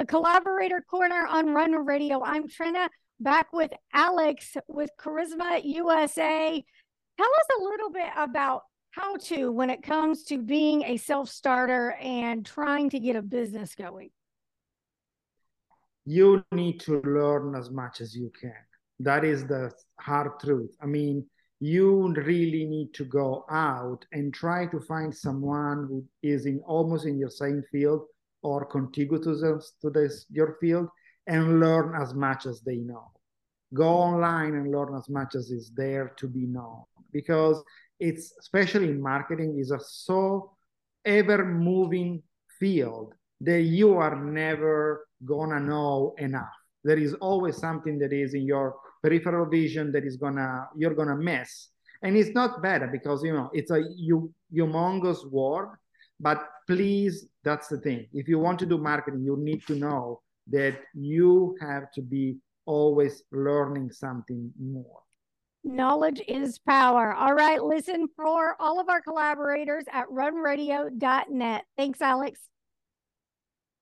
The Collaborator Corner on Run Radio. I'm Trina, back with Alex with Charisma USA. Tell us a little bit about how to when it comes to being a self-starter and trying to get a business going. You need to learn as much as you can. That is the hard truth. I mean, you really need to go out and try to find someone who is almost in your same field or contiguous to your field and learn as much as they know. Go online and learn as much as is there to be known, because it's, especially in marketing, is a so ever-moving field that you are never gonna know enough. There is always something that is in your peripheral vision that is you're gonna miss. And it's not better, because it's a humongous world. But please, that's the thing. If you want to do marketing, you need to know that you have to be always learning something more. Knowledge is power. All right, listen for all of our collaborators at runradio.net. Thanks, Alex.